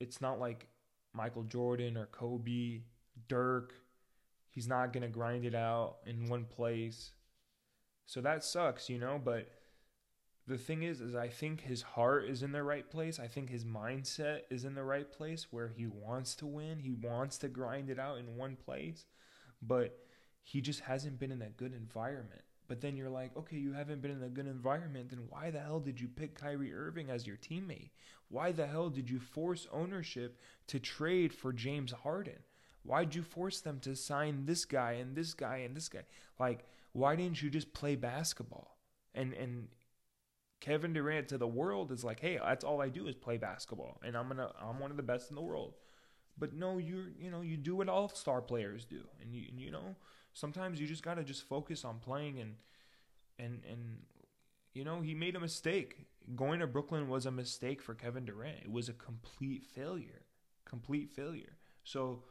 it's not like Michael Jordan or Kobe, Dirk. He's not going to grind it out in one place. So that sucks, But the thing is I think his heart is in the right place. I think his mindset is in the right place where he wants to win. He wants to grind it out in one place. But he just hasn't been in a good environment. But then you're like, okay, you haven't been in a good environment, then why the hell did you pick Kyrie Irving as your teammate? Why the hell did you force ownership to trade for James Harden? Why'd you force them to sign this guy and this guy and this guy? Like, why didn't you just play basketball? And Kevin Durant to the world is like, hey, that's all I do is play basketball, and I'm one of the best in the world. But no, you do what all-star players do, and you know. Sometimes you just got to just focus on playing and he made a mistake. Going to Brooklyn was a mistake for Kevin Durant. It was a complete failure. So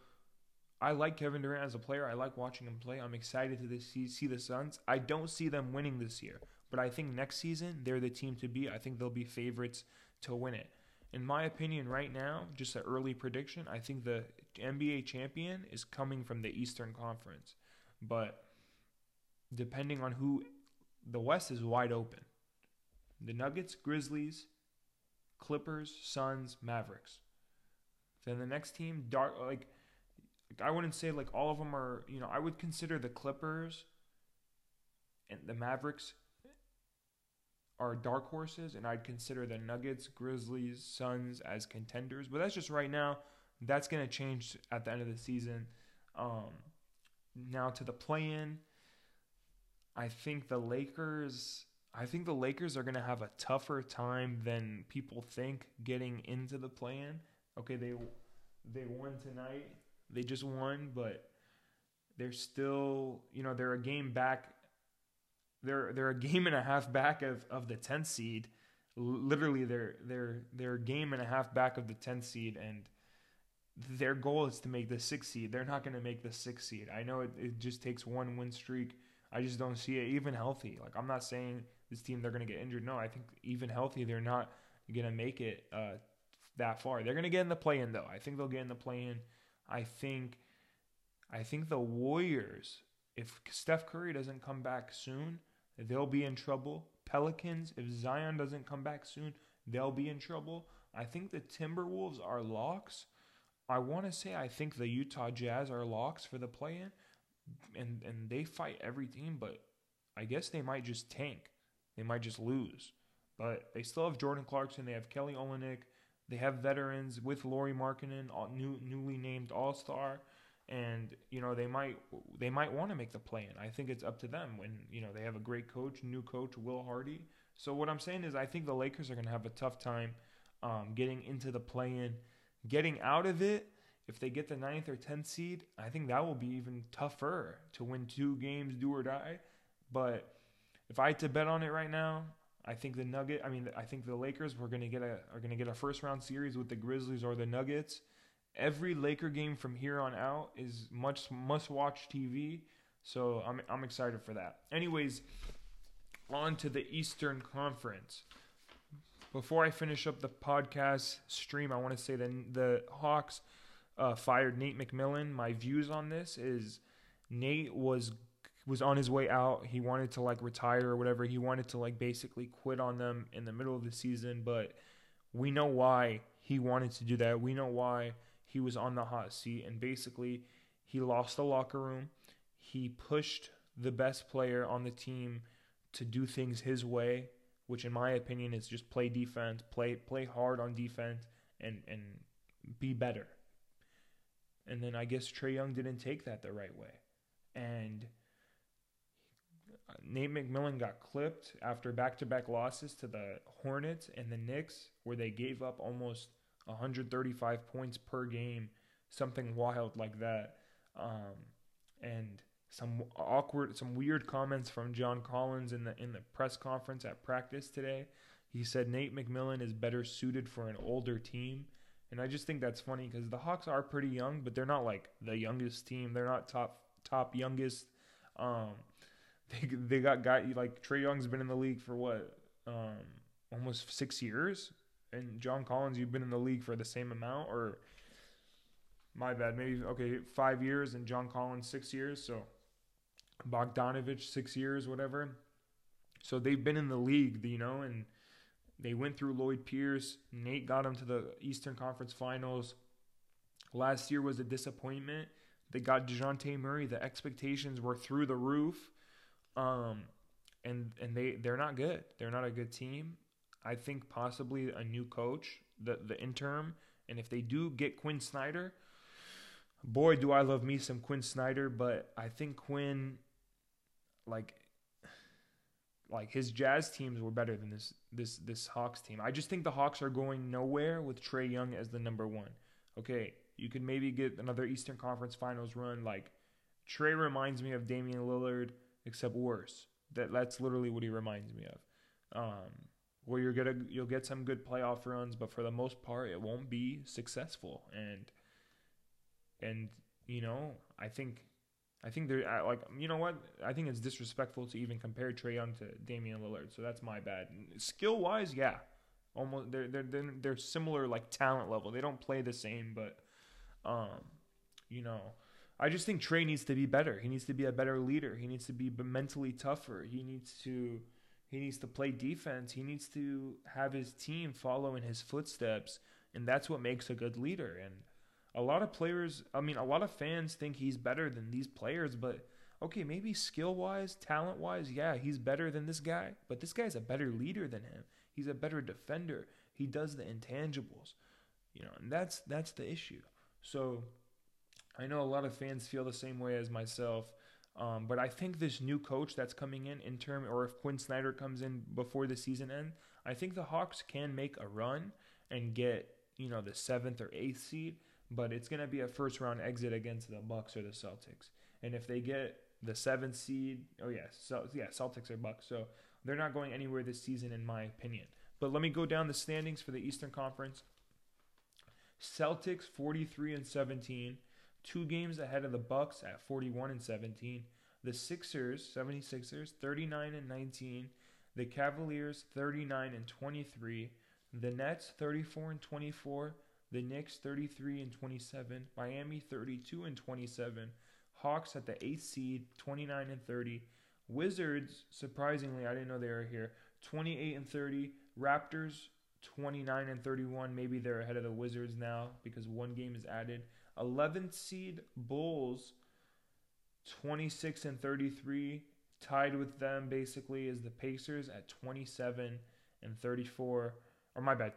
I like Kevin Durant as a player. I like watching him play. I'm excited to see the Suns. I don't see them winning this year, But I think next season, they're the team to beat. I think they'll be favorites to win it. In my opinion right now, just an early prediction, I think the NBA champion is coming from the Eastern Conference. But depending on who, the West is wide open. The Nuggets, Grizzlies, Clippers, Suns, Mavericks. Then the next team, I wouldn't say like all of them are, you know, I would consider the Clippers and the Mavericks are dark horses, and I'd consider the Nuggets, Grizzlies, Suns as contenders. But that's just right now. That's going to change at the end of the season. Now to the play-in, I think the Lakers are going to have a tougher time than people think getting into the play-in. Okay, they won tonight. They just won, but they're still, you know, they're a game back. They're a game and a half back of the 10th seed. Literally, they're a game and a half back of the 10th seed, and their goal is to make the 6th seed. They're not going to make the 6th seed. I know it just takes one win streak. I just don't see it even healthy. Like, I'm not saying this team, they're going to get injured. No, I think even healthy, they're not going to make it that far. They're going to get in the play-in, though. I think they'll get in the play-in. I think the Warriors, if Steph Curry doesn't come back soon, they'll be in trouble. Pelicans, if Zion doesn't come back soon, they'll be in trouble. I think the Timberwolves are locks. I want to say I think the Utah Jazz are locks for the play-in. And they fight every team, but I guess they might just tank. They might just lose. But they still have Jordan Clarkson. They have Kelly Olynyk. They have veterans with Lauri Markkanen, newly named All-Star. And, you know, they might want to make the play-in. I think it's up to them when, you know, they have a great coach, new coach, Will Hardy. So what I'm saying is I think the Lakers are going to have a tough time getting into the play-in, getting out of it. If they get the 9th or 10th seed, I think that will be even tougher to win two games, do or die. But if I had to bet on it right now, I think the Lakers are going to get a first round series with the Grizzlies or the Nuggets. Every Laker game from here on out is must watch TV. So I'm excited for that. Anyways, on to the Eastern Conference. Before I finish up the podcast stream, I want to say that the Hawks fired Nate McMillan. My views on this is Nate was on his way out. He wanted to like retire or whatever. He wanted to like basically quit on them in the middle of the season, but we know why he wanted to do that. We know why he was on the hot seat, and basically he lost the locker room. He pushed the best player on the team to do things his way, which in my opinion is just play defense, play hard on defense and be better. And then I guess Trae Young didn't take that the right way. And Nate McMillan got clipped after back-to-back losses to the Hornets and the Knicks, where they gave up almost 135 points per game, something wild like that. And some weird comments from John Collins in the press conference at practice today. He said Nate McMillan is better suited for an older team. And I just think that's funny because the Hawks are pretty young, but they're not like the youngest team. They're not top youngest. They got guy like Trae Young's been in the league for what almost 6 years, and John Collins, you've been in the league for the same amount, or my bad, maybe okay 5 years, and John Collins 6 years, so Bogdanovich 6 years, whatever. So they've been in the league, you know, and they went through Lloyd Pierce. Nate got him to the Eastern Conference Finals. Last year was a disappointment. They got DeJounte Murray. The expectations were through the roof. And they're not good. They're not a good team. I think possibly a new coach, the interim. And if they do get Quinn Snyder, boy, do I love me some Quinn Snyder. But I think Quinn, like his Jazz teams were better than this Hawks team. I just think the Hawks are going nowhere with Trae Young as the number one. Okay, you could maybe get another Eastern Conference Finals run. Like Trae reminds me of Damian Lillard, except worse. That's literally what he reminds me of. Where you'll get some good playoff runs, but for the most part, it won't be successful. And you know, I think I think they're like, you know what? I think it's disrespectful to even compare Trae Young to Damian Lillard, so that's my bad. Skill wise, yeah, almost they're similar, like talent level. They don't play the same, but you know, I just think Trae needs to be better. He needs to be a better leader. He needs to be mentally tougher. He needs to play defense. He needs to have his team follow in his footsteps, and that's what makes a good leader. And a lot of players, I mean, a lot of fans think he's better than these players, but okay, maybe skill-wise, talent-wise, yeah, he's better than this guy, but this guy's a better leader than him. He's a better defender. He does the intangibles, you know, and that's the issue. So I know a lot of fans feel the same way as myself, but I think this new coach that's coming in term, or if Quinn Snyder comes in before the season ends, I think the Hawks can make a run and get, you know, the 7th or 8th seed. But it's going to be a first-round exit against the Bucks or the Celtics. And if they get the 7th seed, Celtics or Bucks. So they're not going anywhere this season, in my opinion. But let me go down the standings for the Eastern Conference. Celtics, 43-17. 2 games ahead of the Bucks at 41-17. The Sixers, 76ers, 39-19. The Cavaliers, 39-23. The Nets, 34-24. The Knicks 33-27, Miami 32-27, Hawks at the 8th seed 29-30, Wizards, surprisingly, I didn't know they were here, 28-30, Raptors 29-31, maybe they're ahead of the Wizards now because one game is added. 11th seed Bulls 26-33, tied with them basically is the Pacers at 27-34, or my bad.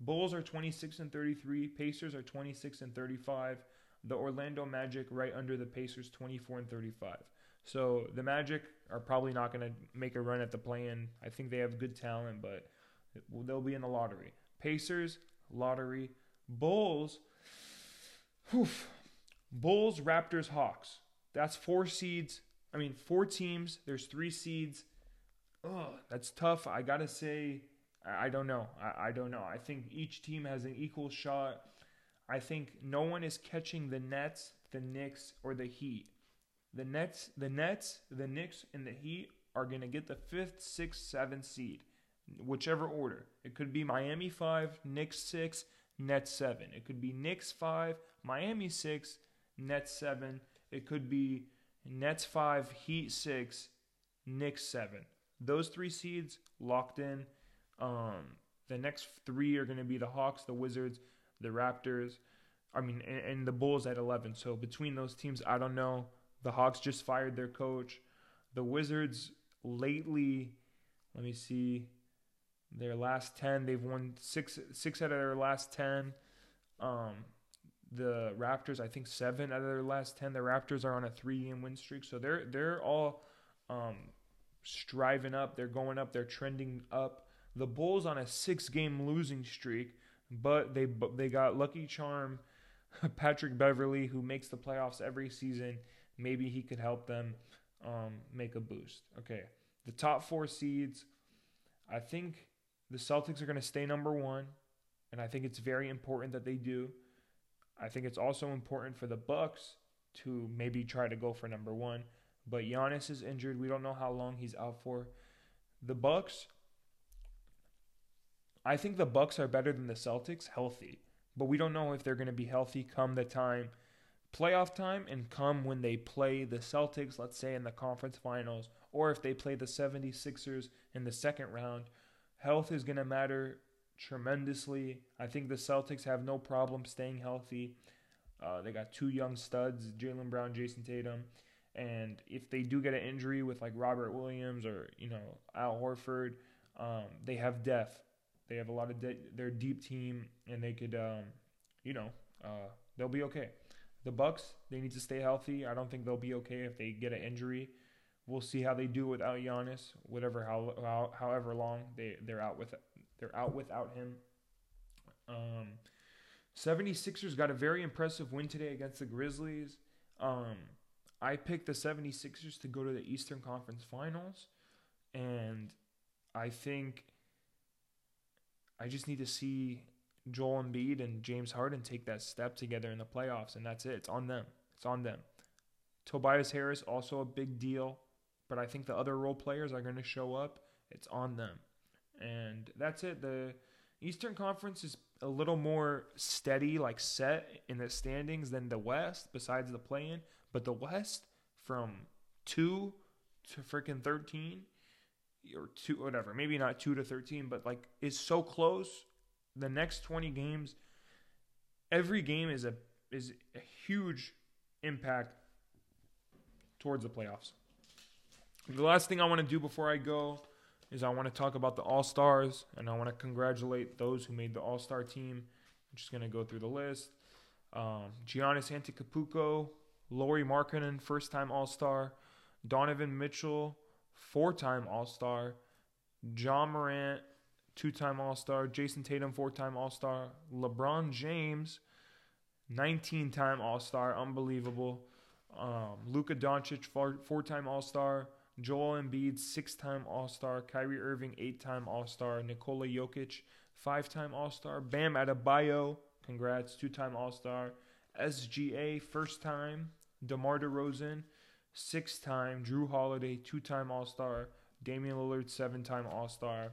Bulls are 26-33. Pacers are 26-35. The Orlando Magic right under the Pacers, 24-35. So the Magic are probably not going to make a run at the play-in. I think they have good talent, but they'll be in the lottery. Pacers, lottery. Bulls, Raptors, Hawks. That's 4 seeds. I mean, 4 teams. There's 3 seeds. Oh, that's tough. I got to say, I don't know. I think each team has an equal shot. I think no one is catching the Nets, the Knicks, or the Heat. The Nets, the Knicks, and the Heat are going to get the 5th, 6th, 7th seed, whichever order. It could be Miami 5, Knicks 6, Nets 7. It could be Knicks 5, Miami 6, Nets 7. It could be Nets 5, Heat 6, Knicks 7. Those 3 seeds locked in. The next 3 are going to be the Hawks, the Wizards, the Raptors, and the Bulls at 11. So between those teams, I don't know. The Hawks just fired their coach. The Wizards lately, let me see, their last 10, they've won six out of their last 10. The Raptors, I think 7 out of their last 10. The Raptors are on a 3-game win streak, so they're all striving up. They're going up. They're trending up. The Bulls on a 6-game losing streak, but they got Lucky Charm, Patrick Beverly, who makes the playoffs every season. Maybe he could help them make a boost. Okay, the top 4 seeds, I think the Celtics are going to stay number 1, and I think it's very important that they do. I think it's also important for the Bucks to maybe try to go for number 1, but Giannis is injured. We don't know how long he's out for. The Bucks, I think the Bucks are better than the Celtics healthy, but we don't know if they're going to be healthy come the time, playoff time, and come when they play the Celtics, let's say in the conference finals, or if they play the 76ers in the 2nd round. Health is going to matter tremendously. I think the Celtics have no problem staying healthy. They got 2 young studs, Jalen Brown, Jason Tatum, and if they do get an injury with like Robert Williams or, you know, Al Horford, they have depth. They have a lot of their deep team, and they could, they'll be okay. The Bucks, they need to stay healthy. I don't think they'll be okay if they get an injury. We'll see how they do without Giannis. However long they're out without him. 76ers got a very impressive win today against the Grizzlies. I picked the 76ers to go to the Eastern Conference Finals, and I think I just need to see Joel Embiid and James Harden take that step together in the playoffs, and that's it. It's on them. Tobias Harris, also a big deal. But I think the other role players are going to show up. It's on them. And that's it. The Eastern Conference is a little more steady, like set in the standings than the West, besides the play-in. But the West from 2 to freaking 13 or 2, whatever, maybe not 2 to 13, but like is so close. The next 20 games, every game is a huge impact towards the playoffs. The last thing I want to do before I go is I want to talk about the All-Stars, and I want to congratulate those who made the All-Star team. I'm just going to go through the list. Giannis Antetokounmpo, Lauri Markkanen, first-time All-Star, Donovan Mitchell, four-time All-Star, Ja Morant, two-time All-Star, Jason Tatum, four-time All-Star, LeBron James, 19-time All-Star, unbelievable, Luka Doncic, four-time All-Star, Joel Embiid, six-time All-Star, Kyrie Irving, eight-time All-Star, Nikola Jokic, five-time All-Star, Bam Adebayo, congrats, two-time All-Star, SGA, first-time, DeMar DeRozan, six-time, Drew Holiday, two-time All-Star, Damian Lillard, seven-time All-Star,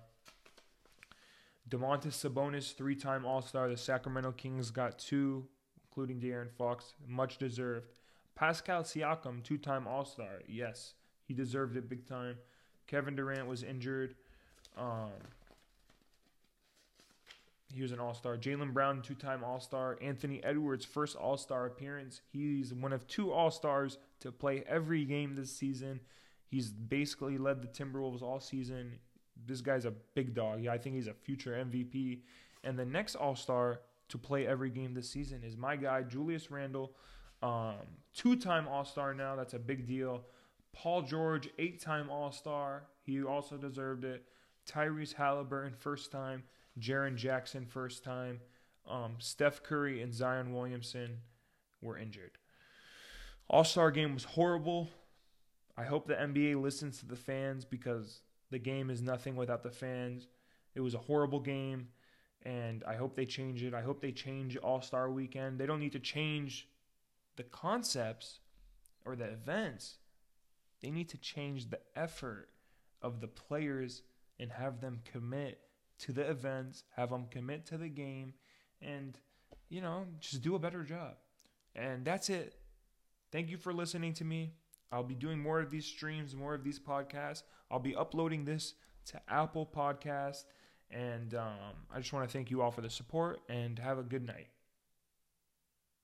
Domantas Sabonis, three-time All-Star. The Sacramento Kings got two, including De'Aaron Fox, much deserved. Pascal Siakam, two-time All-Star, yes. He deserved it big time. Kevin Durant was injured. He was an All-Star. Jalen Brown, two-time All-Star. Anthony Edwards, first All-Star appearance. He's one of two All-Stars to play every game this season. He's basically led the Timberwolves all season. This guy's a big dog. Yeah, I think he's a future MVP. And the next All-Star to play every game this season is my guy, Julius Randle. Two-time All-Star now. That's a big deal. Paul George, eight-time All-Star. He also deserved it. Tyrese Halliburton, first time. Jaren Jackson, first time. Steph Curry and Zion Williamson were injured. All-Star game was horrible. I hope the NBA listens to the fans because the game is nothing without the fans. It was a horrible game, and I hope they change it. I hope they change All-Star weekend. They don't need to change the concepts or the events. They need to change the effort of the players and have them commit to the events, have them commit to the game, and, you know, just do a better job. And that's it. Thank you for listening to me. I'll be doing more of these streams, more of these podcasts. I'll be uploading this to Apple Podcasts. And I just want to thank you all for the support and have a good night.